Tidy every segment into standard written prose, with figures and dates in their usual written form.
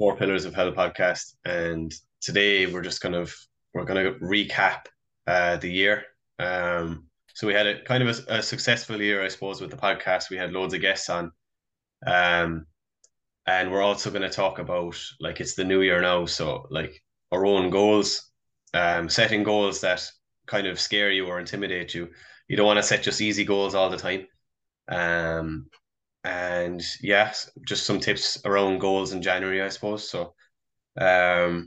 Four Pillars of Hell podcast, and today we're going to recap the year. So we had a kind of a successful year, I suppose, with the podcast. We had loads of guests on, and we're also going to talk about, like, it's the new year now, so like our own goals, setting goals that kind of scare you or intimidate you. You don't want to set just easy goals all the time. And yeah, just some tips around goals in January, I suppose. So I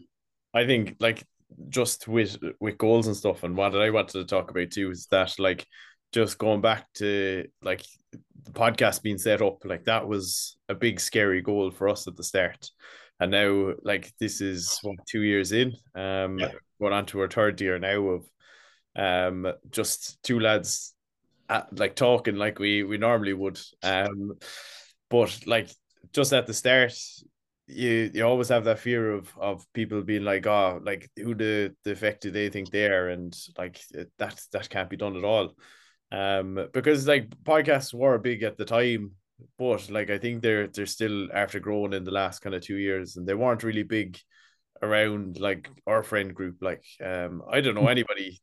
think, like, just with goals and stuff, and what I wanted to talk about too is that, like, just going back to, like, the podcast being set up, like, that was a big scary goal for us at the start, and now, like, this is what, 2 years in, going on to our third year now of just two lads like talking like we normally would, but like just at the start you always have that fear of people being like, oh, like, who the fuck do they think they are, and like that can't be done at all, because like podcasts were big at the time, but like I think they're still after growing in the last kind of 2 years, and they weren't really big around like our friend group. Like I don't know anybody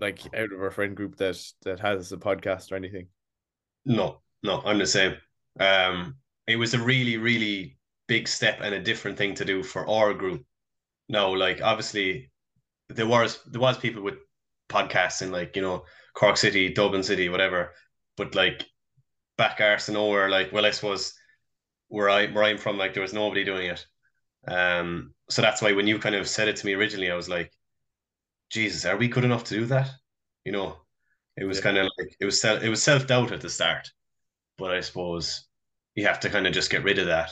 like out of our friend group that has a podcast or anything. No, I'm the same. It was a really, really big step and a different thing to do for our group. Now, like, obviously there was people with podcasts in, like, you know, Cork City, Dublin City, whatever, but like back arse and nowhere, like, well, I suppose where I'm from, like, there was nobody doing it. So that's why when you kind of said it to me originally, I was like, Jesus, are we good enough to do that? You know, it was kind of like, it was self-doubt at the start, but I suppose you have to kind of just get rid of that.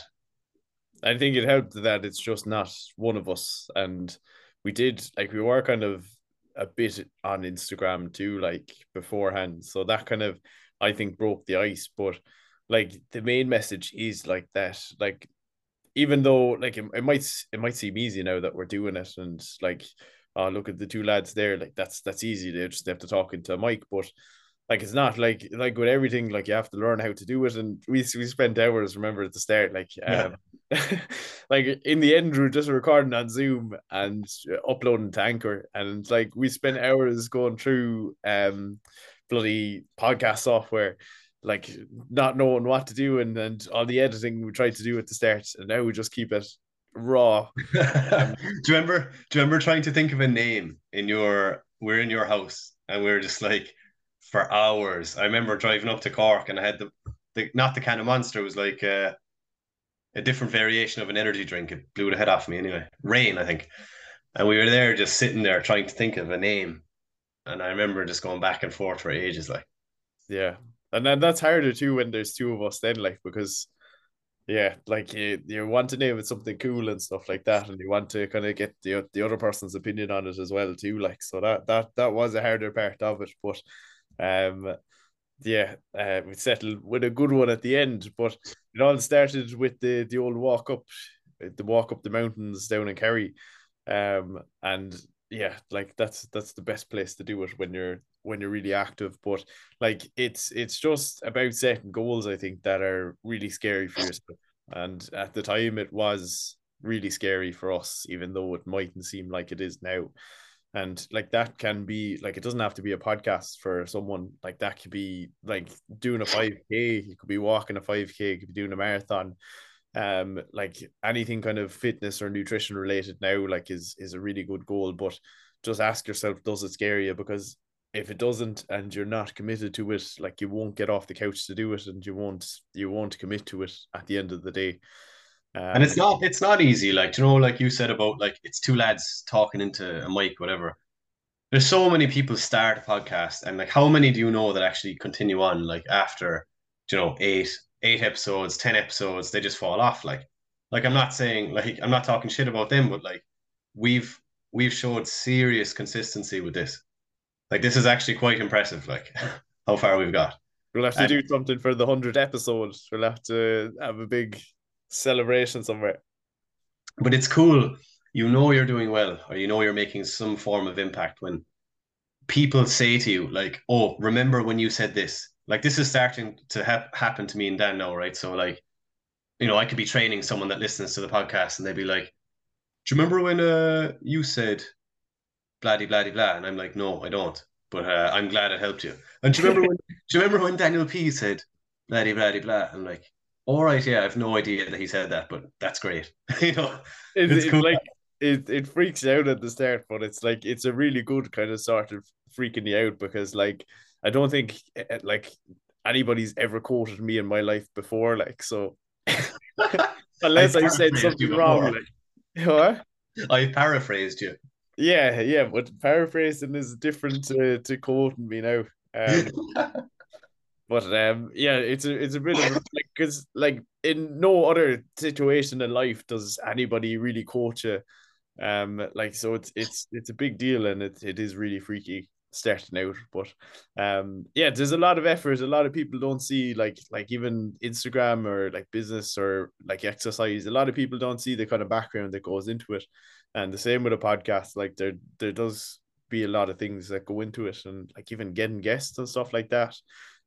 I think it helped that it's just not one of us. And we did, like, we were kind of a bit on Instagram too, like, beforehand. So that kind of, I think, broke the ice. But like the main message is like that, like, even though like it might seem easy now that we're doing it, and like, oh, look at the two lads there, like that's easy, they just have to talk into a mic. But like it's not like with everything, like you have to learn how to do it, and we spent hours, remember, at the start, like like in the end we're just recording on Zoom and uploading to Anchor, and like we spent hours going through bloody podcast software, like not knowing what to do, and all the editing we tried to do at the start, and now we just keep it raw. Do you remember trying to think of a name we're in your house, and we were just like, for hours. I remember driving up to Cork, and I had the not the Can of Monster, it was like a different variation of an energy drink. It blew the head off me anyway. Rain, I think. And we were there just sitting there trying to think of a name, and I remember just going back and forth for ages, like. Yeah, and then that's harder too when there's two of us then, like, because yeah, like you want to name it something cool and stuff like that, and you want to kind of get the other person's opinion on it as well too, like, so that was a harder part of it, but we settled with a good one at the end. But it all started with the old walk up the mountains down in Kerry, and yeah, like that's the best place to do it when you're really active. But like it's just about setting goals, I think, that are really scary for yourself. And at the time it was really scary for us, even though it mightn't seem like it is now. And like that can be, like, it doesn't have to be a podcast for someone, like that could be like doing a 5k, you could be walking a 5k, you could be doing a marathon, like anything kind of fitness or nutrition related now, like is a really good goal. But just ask yourself, does it scare you? Because if it doesn't, and you're not committed to it, like you won't get off the couch to do it, and you won't commit to it at the end of the day. And it's not easy, like, you know, like you said about, like, it's two lads talking into a mic, whatever. There's so many people start a podcast, and like how many do you know that actually continue on, like, after, you know, eight episodes, 10 episodes, they just fall off. Like I'm not saying, like, I'm not talking shit about them, but like we've showed serious consistency with this. Like, this is actually quite impressive, like, how far we've got. We'll have to do something for the 100 episodes. We'll have to have a big celebration somewhere. But it's cool. You know you're doing well, or you know you're making some form of impact when people say to you, like, oh, remember when you said this? Like, this is starting to happen to me and Dan now, right? So, like, you know, I could be training someone that listens to the podcast and they'd be like, do you remember when you said blah-de, blah-de, blah? And I'm like, no, I don't. But I'm glad it helped you. And do you remember when Daniel P said blah-de, blah-de, blah? I'm like, all right, yeah, I have no idea that he said that, but that's great. You know, it's cool. Like, it freaks out at the start, but it's like, it's a really good kind of sort of freaking you out, because like, I don't think like anybody's ever quoted me in my life before, like, so unless I said something wrong, like, what? I paraphrased you. Yeah, but paraphrasing is different to quoting me now. But yeah, it's a bit of, like, because like in no other situation in life does anybody really quote you, like, so it's a big deal, and it is really freaky starting out. But yeah, there's a lot of effort. A lot of people don't see like even Instagram or like business or like exercise. A lot of people don't see the kind of background that goes into it, and the same with a podcast. Like there does be a lot of things that go into it, and like even getting guests and stuff like that.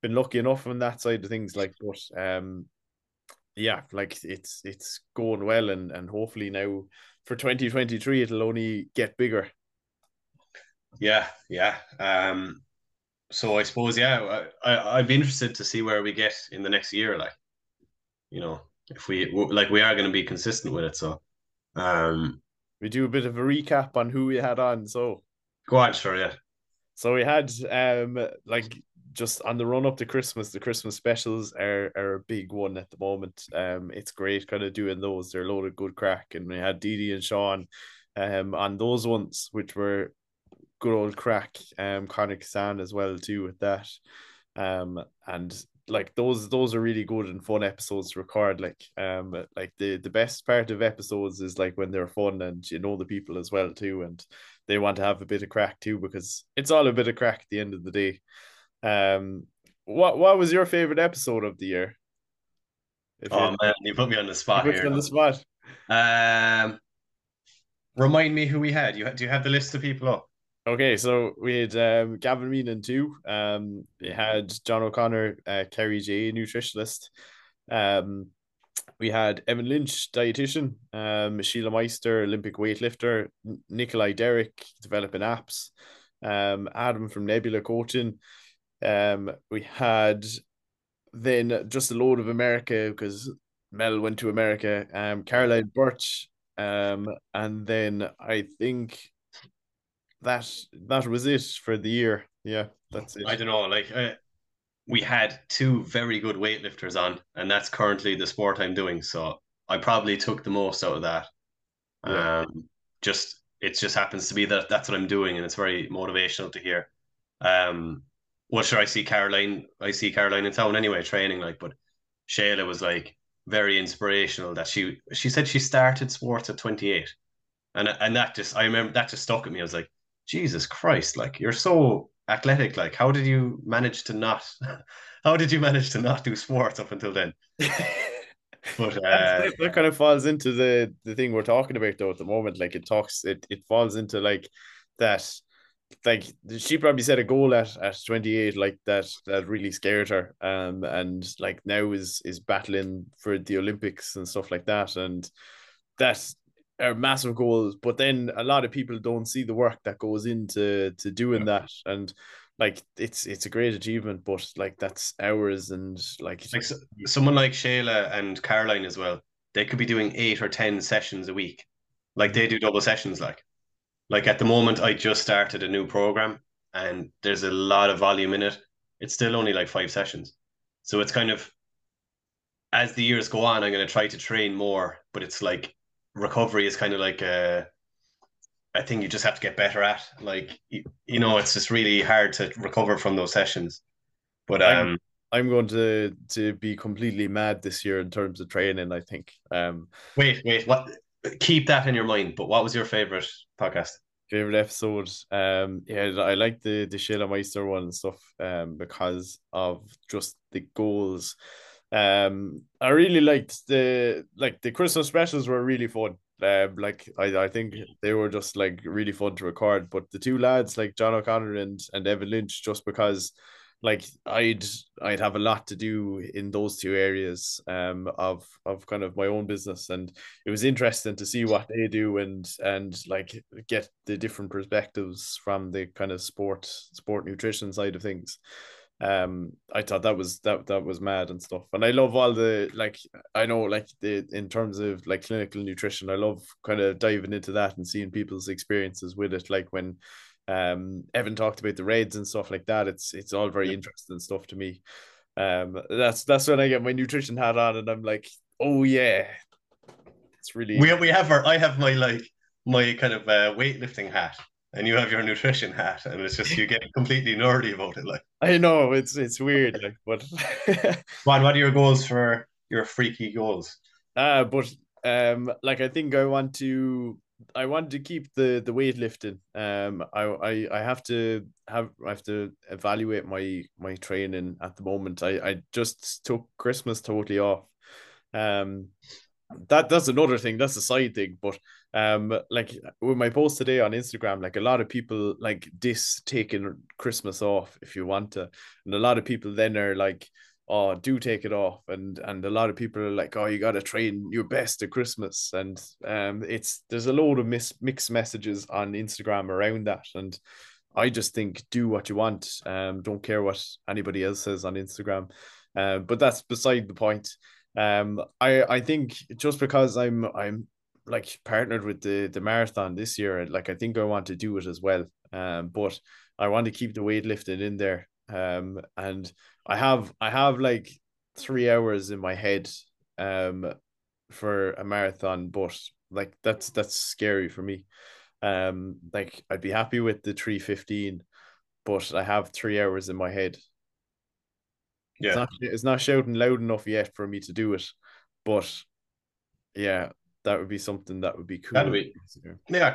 Been lucky enough on that side of things, like, but yeah, like it's going well, and hopefully now for 2023 it'll only get bigger. Yeah So I suppose, yeah, I'd be interested to see where we get in the next year, like, you know, if we are going to be consistent with it. So we do a bit of a recap on who we had on. So go on, sure, yeah. So we had like, just on the run up to Christmas, the Christmas specials are a big one at the moment. It's great kind of doing those. They're a load of good crack. And we had Didi and Sean on those ones, which were good old crack. Conor Kassan as well too with that. And like those are really good and fun episodes to record. Like the best part of episodes is like when they're fun and you know the people as well too, and they want to have a bit of crack too, because it's all a bit of crack at the end of the day. What was your favorite episode of the year? Man, you put me on the spot here. On the spot. Remind me who we had. Do you have the list of people up? Okay, so we had Gavin Meenan too. We had John O'Connor, Kerry J, nutritionist. We had Evan Lynch, dietitian. Sheila Meister, Olympic weightlifter. Nikolai Derrick, developing apps. Adam from Nebula Coaching. We had then just a load of America, because Mel went to America, Caroline Birch, and then I think that was it for the year. Yeah, that's it. I don't know, like we had two very good weightlifters on, and that's currently the sport I'm doing, so I probably took the most out of that. Yeah. It just happens to be that that's what I'm doing, and it's very motivational to hear. Well, sure, I see Caroline in town anyway, training, like, but Shayla was like very inspirational that she said she started sports at 28. And that just, I remember that just stuck at me. I was like, Jesus Christ, like, you're so athletic. Like, how did you manage to not do sports up until then? But that kind of falls into the thing we're talking about though at the moment. Like it falls into like that. Like she probably set a goal at 28, like that really scared her. And like now is battling for the Olympics and stuff like that. And that's are massive goals. But then a lot of people don't see the work that goes into doing that. And like it's a great achievement, but like that's hours and like someone like Shayla and Caroline as well. They could be doing 8 or 10 sessions a week. Like they do double sessions, like. Like at the moment, I just started a new program and there's a lot of volume in it. It's still only like 5 sessions. So it's kind of, as the years go on, I'm going to try to train more, but it's like recovery is kind of like a thing you just have to get better at. Like, you know, it's just really hard to recover from those sessions. But I'm going to be completely mad this year in terms of training, I think. Wait, what? Keep that in your mind. But what was your favorite podcast? Favorite episode? Yeah, I like the Sheila Meister one and stuff. Because of just the goals. I really liked the Christmas specials were really fun. Like I think they were just like really fun to record. But the two lads, like John O'Connor and Evan Lynch, just because like I'd have a lot to do in those two areas of kind of my own business, and it was interesting to see what they do and like get the different perspectives from the kind of sport nutrition side of things. I thought that was mad and stuff, and I love all the in terms of like clinical nutrition, I love kind of diving into that and seeing people's experiences with it. Like when Evan talked about the raids and stuff like that, it's all very interesting stuff to me. That's when I get my nutrition hat on and I'm like, oh yeah, it's really I have my kind of weightlifting hat. And you have your nutrition hat, and it's just you get completely nerdy about it. Like, I know it's weird, like, but Juan, what are your goals for your freaky goals? I think I want to keep the weightlifting. I have to evaluate my training at the moment. I just took Christmas totally off. That's another thing, that's a side thing, but like with my post today on Instagram, like a lot of people like diss taking Christmas off if you want to, and a lot of people then are like, oh, do take it off, and a lot of people are like, oh, you gotta train your best at Christmas, and there's a load of mixed messages on Instagram around that, and I just think do what you want, don't care what anybody else says on Instagram, but that's beside the point. I think just because I'm like partnered with the marathon this year, like I think I want to do it as well. But I want to keep the weightlifting in there. And I have like 3 hours in my head for a marathon, but like that's scary for me. Like I'd be happy with the 3:15, but I have 3 hours in my head. Yeah, it's not shouting loud enough yet for me to do it, but yeah, that would be something that would be cool.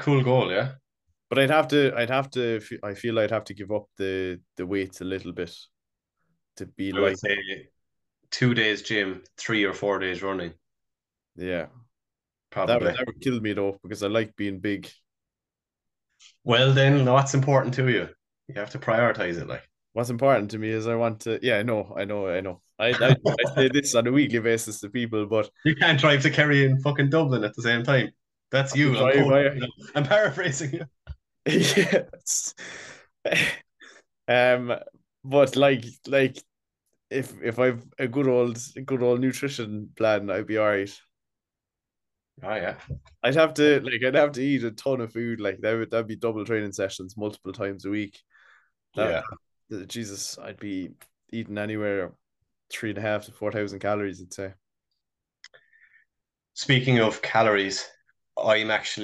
Cool goal, yeah. But I'd have to. I feel I'd have to give up the weights a little bit to be I would say 2 days gym, 3 or 4 days running. Yeah, probably that would kill me though, because I like being big. Well, then what's important to you? You have to prioritize it, like. What's important to me is I want to... Yeah, I know. I say this on a weekly basis to people, but... You can't drive to Kerry and fucking Dublin at the same time. That's you. I'm paraphrasing you. Yes. But like, if I've a good old nutrition plan, I'd be all right. Oh yeah. I'd have to eat a ton of food. Like that'd be double training sessions multiple times a week. Jesus, I'd be eating anywhere 3,500 to 4,000 calories, I'd say. Speaking of calories, it's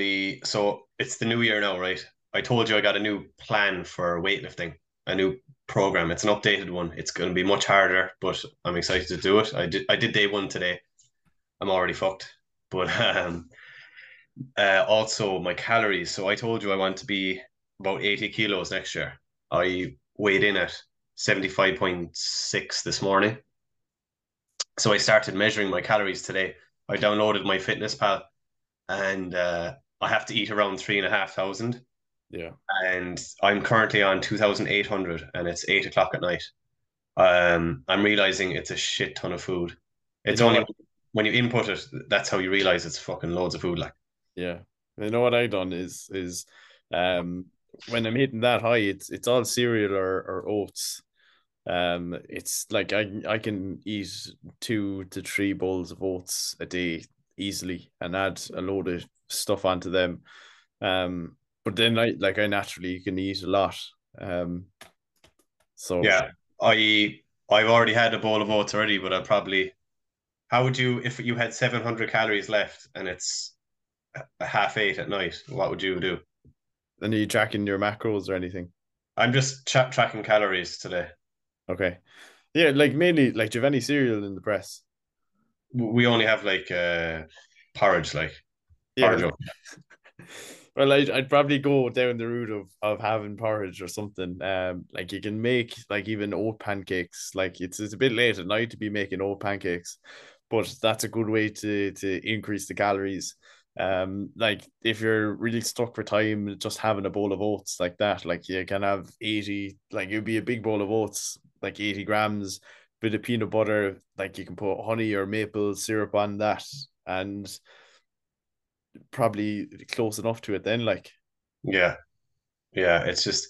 the new year now, right? I told you I got a new plan for weightlifting, a new program. It's an updated one. It's going to be much harder, but I'm excited to do it. I did day one today. I'm already fucked. But also my calories. So I told you I want to be about 80 kilos next year. I weighed in at 75.6 this morning. So I started measuring my calories today. I downloaded MyFitnessPal, and I have to eat around 3,500. Yeah. And I'm currently on 2,800, and it's 8:00 at night. I'm realizing it's a shit ton of food. It's only when you input it, that's how you realize it's fucking loads of food. Like, yeah. You know what I done is when I'm hitting that high, it's all cereal or oats. It's like I can eat 2 to 3 bowls of oats a day easily and add a load of stuff onto them. But then I naturally can eat a lot. So yeah, I've already had a bowl of oats already, but how would you, if you had 700 calories left and it's 8:30 at night, what would you do? And are you tracking your macros or anything? I'm just tracking calories today. Okay. Yeah, like mainly, like, do you have any cereal in the press? We only have porridge, porridge. Well, I'd probably go down the route of having porridge or something. Like you can make like even oat pancakes. Like it's a bit late at night to be making oat pancakes, but that's a good way to increase the calories. Like if you're really stuck for time, just having a bowl of oats like that, like you can have 80, like it'd be a big bowl of oats, like 80 grams, bit of peanut butter, like you can put honey or maple syrup on that and probably close enough to it then, like. Yeah. Yeah. It's just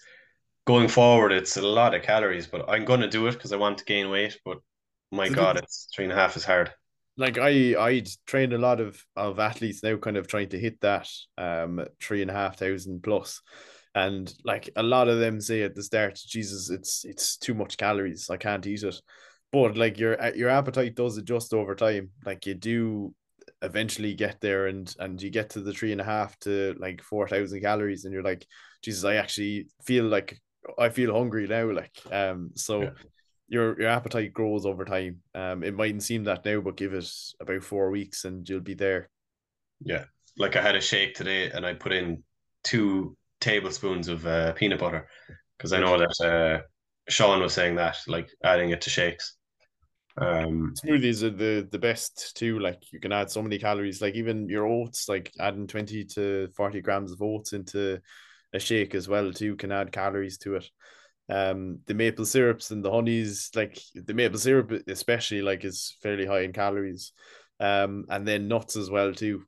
going forward, it's a lot of calories, but I'm going to do it because I want to gain weight, but my God, it's 3.5 is hard. Like I'd trained a lot of athletes now kind of trying to hit that 3,500 plus. And like a lot of them say at the start, Jesus, it's too much calories, I can't eat it. But like your appetite does adjust over time. Like you do eventually get there and you get to the 3.5 to like 4,000 calories and you're like, Jesus, I actually feel like I feel hungry now. Like, so yeah. Your appetite grows over time. It mightn't seem that now, but give it about 4 weeks and you'll be there. Yeah. Like I had a shake today and I put in 2 tablespoons of peanut butter because I know that Sean was saying that, like adding it to shakes. Smoothies are the best too. Like you can add so many calories, like even your oats, like adding 20 to 40 grams of oats into a shake as well too can add calories to it. The maple syrups and the honeys, like the maple syrup especially, like is fairly high in calories, and then nuts as well too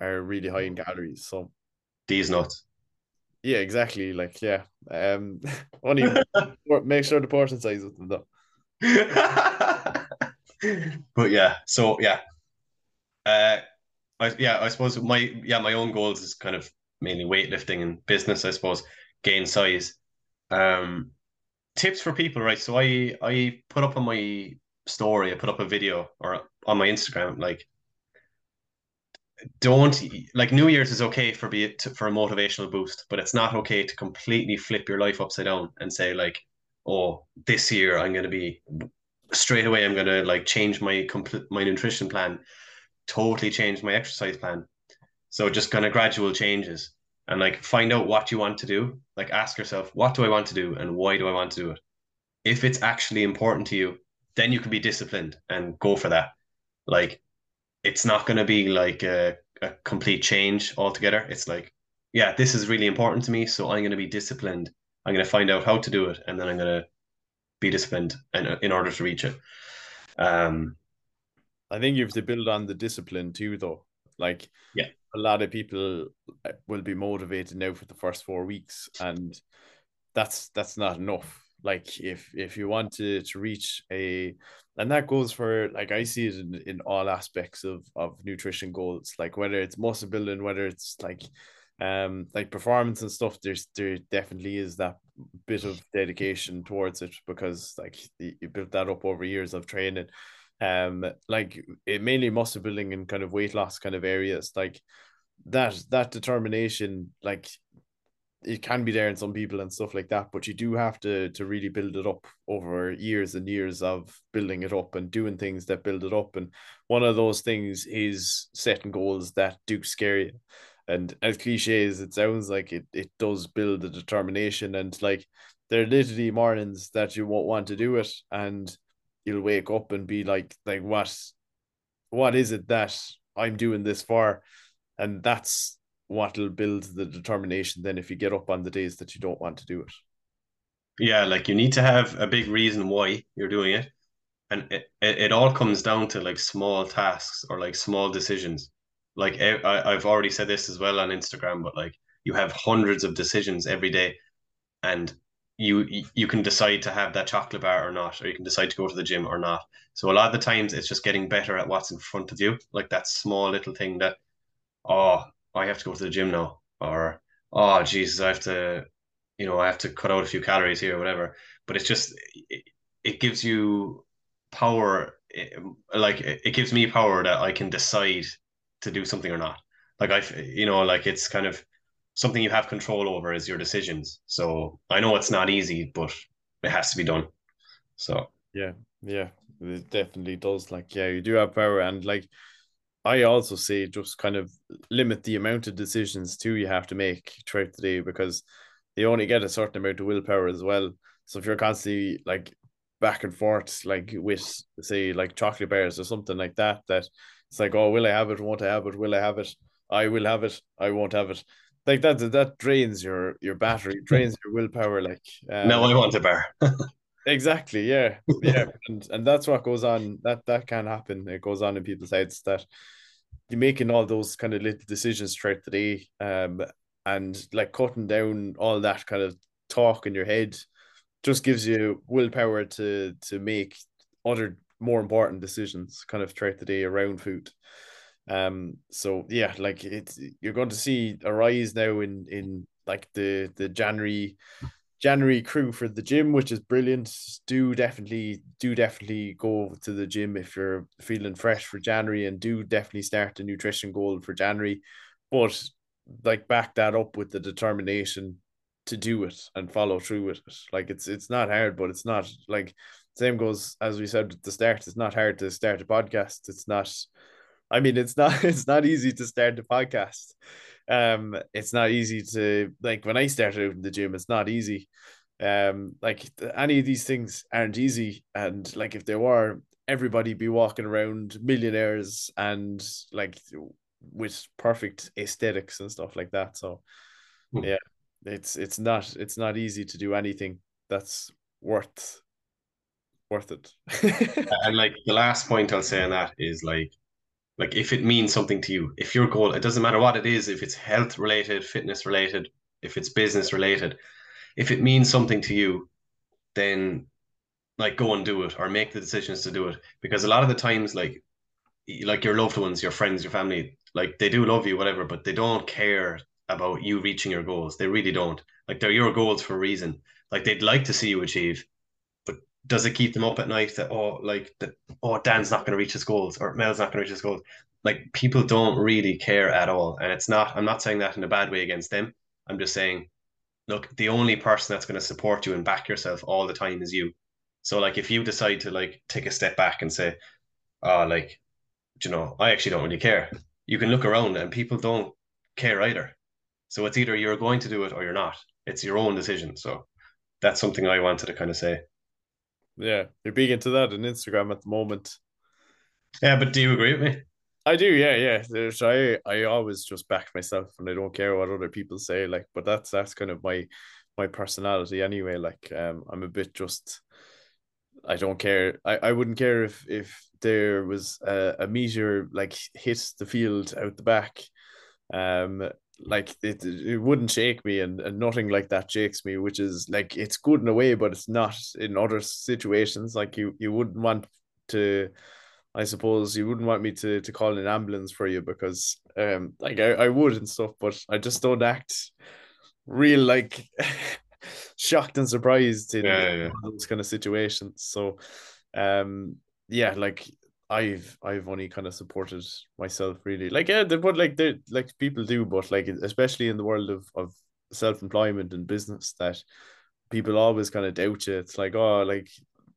are really high in calories. So these nuts, yeah, exactly, like yeah, only make sure the portion size with them though. But yeah, so yeah, I suppose my own goals is kind of mainly weightlifting and business, I suppose, gain size. Tips for people, right? So I put up on my story, I put up a video or on my Instagram, like don't, like New Year's is okay for a motivational boost, but it's not okay to completely flip your life upside down and say like, oh, this year I'm going to be straight away, I'm going to like change my nutrition plan, totally change my exercise plan. So just kind of gradual changes. And like find out what you want to do. Like ask yourself, what do I want to do and why do I want to do it? If it's actually important to you, then you can be disciplined and go for that. Like it's not going to be like a complete change altogether. It's like, yeah, this is really important to me, so I'm going to be disciplined. I'm going to find out how to do it, and then I'm going to be disciplined in order to reach it. I think you have to build on the discipline too, though. Like yeah. A lot of people will be motivated now for the first 4 weeks, and that's not enough. Like if you want to reach a, and that goes for, like I see it in all aspects of nutrition goals, like whether it's muscle building, whether it's like performance and stuff, there definitely is that bit of dedication towards it because like you built that up over years of training. Like it mainly muscle building and kind of weight loss kind of areas, like that determination, like it can be there in some people and stuff like that, but you do have to really build it up over years and years of building it up and doing things that build it up. And one of those things is setting goals that do scare you. And as cliche as it sounds, like it does build the determination, and like there are literally mornings that you won't want to do it, and you'll wake up and be like what is it that I'm doing this for? And that's what'll build the determination then if you get up on the days that you don't want to do it. Yeah, like you need to have a big reason why you're doing it. And it all comes down to like small tasks or like small decisions. Like I've already said this as well on Instagram, but like you have hundreds of decisions every day, and you can decide to have that chocolate bar or not, or you can decide to go to the gym or not. So a lot of the times it's just getting better at what's in front of you. Like that small little thing that, oh, I have to go to the gym now, or, oh, Jesus, I have to cut out a few calories here or whatever. But it's just, it gives you power. It gives me power that I can decide to do something or not. Like it's kind of something you have control over is your decisions. So I know it's not easy, but it has to be done. So yeah, it definitely does. Like, yeah, you do have power. And like, I also say just kind of limit the amount of decisions too you have to make throughout the day, because they only get a certain amount of willpower as well. So if you're constantly like back and forth, like with say like chocolate bars or something like that, it's like, oh, will I have it? Won't I have it? Will I have it? I will have it, I won't have it. Like that drains your battery, drains your willpower. Like no, I want a bar. Exactly, yeah, yeah, and that's what goes on. That can happen. It goes on in people's heads that you're making all those kind of little decisions throughout the day, and like cutting down all that kind of talk in your head just gives you willpower to make other more important decisions kind of throughout the day around food. So yeah, like you're going to see a rise now in like the January crew for the gym, which is brilliant. Do definitely go to the gym if you're feeling fresh for January, and do definitely start the nutrition goal for January, but like back that up with the determination to do it and follow through with it. Like it's not hard, but it's not like, same goes as we said at the start, it's not hard to start a podcast. It's not easy to start the podcast. It's not easy to, like when I started out in the gym, it's not easy. Like any of these things aren't easy. And like, if they were, everybody be walking around millionaires and like with perfect aesthetics and stuff like that. So yeah, it's not easy to do anything that's worth it. And like the last point I'll say on that is like if it means something to you, if your goal, it doesn't matter what it is, if it's health related, fitness related, if it's business related, if it means something to you, then like go and do it, or make the decisions to do it. Because a lot of the times, like your loved ones, your friends, your family, like they do love you, whatever, but they don't care about you reaching your goals. They really don't. Like they're your goals for a reason. Like they'd like to see you achieve. Does it keep them up at night that, oh, like that, oh, Dan's not going to reach his goals, or Mel's not going to reach his goals? Like people don't really care at all. And it's not, I'm not saying that in a bad way against them. I'm just saying, look, the only person that's going to support you and back yourself all the time is you. So like, if you decide to like take a step back and say, oh, like, you know, I actually don't really care. You can look around and people don't care either. So it's either you're going to do it or you're not. It's your own decision. So that's something I wanted to kind of say. Yeah, you're big into that on Instagram at the moment. Yeah, but do you agree with me? I do, yeah. There's, I always just back myself and I don't care what other people say, like, but that's kind of my personality anyway. Like I'm a bit just, I don't care. I wouldn't care if there was a meteor like hit the field out the back. Like it wouldn't shake me, and nothing like that shakes me, which is like, it's good in a way, but it's not in other situations. Like you wouldn't want to, I suppose you wouldn't want me to call an ambulance for you, because like I would and stuff, but I just don't act real like shocked and surprised in those kind of situations. So yeah, like I've only kind of supported myself really, like yeah, but like they, like people do, but like especially in the world of self-employment and business, that people always kind of doubt you. It's like, oh, like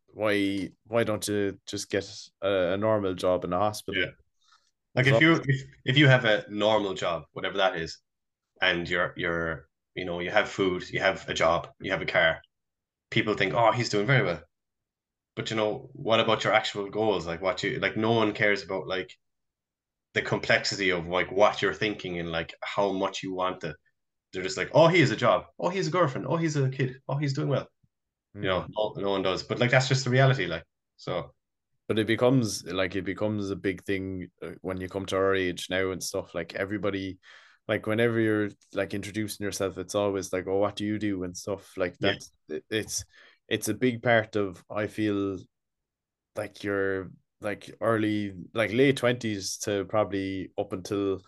why don't you just get a normal job in a hospital? Yeah. Like so, if you have a normal job, whatever that is, and you're you know, you have food, you have a job, you have a car, people think, oh, he's doing very well. But, you know, what about your actual goals? Like what you, like no one cares about like the complexity of like what you're thinking and like how much you want it. They're just like, oh, he has a job. Oh, he has a girlfriend. Oh, he's a kid. Oh, he's doing well. Mm. You know, no one does. But like, that's just the reality. Like, so. But it becomes a big thing when you come to our age now and stuff. Like everybody, like whenever you're like introducing yourself, it's always like, oh, what do you do and stuff like that. Yeah. It's a big part of, I feel like you're like early, like late 20s to probably up until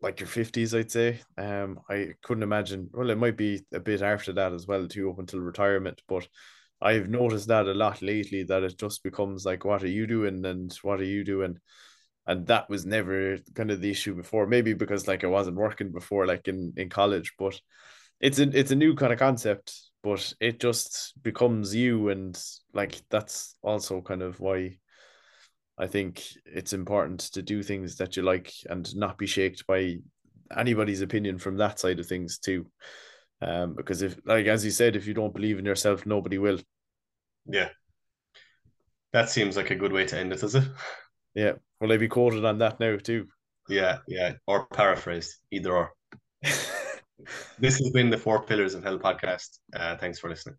like your 50s, I'd say. I couldn't imagine, well, it might be a bit after that as well too, up until retirement, but I've noticed that a lot lately, that it just becomes like, what are you doing? And what are you doing? And that was never kind of the issue before, maybe because like I wasn't working before, like in college, but it's a new kind of concept. But it just becomes you, and like that's also kind of why I think it's important to do things that you like and not be shaked by anybody's opinion from that side of things too. Because if, like as you said, if you don't believe in yourself, nobody will. Yeah. That seems like a good way to end it, does it? Yeah. Well, I'd be quoted on that now too. Yeah. Or paraphrased, either or. This has been the Four Pillars of Hell podcast. Thanks for listening.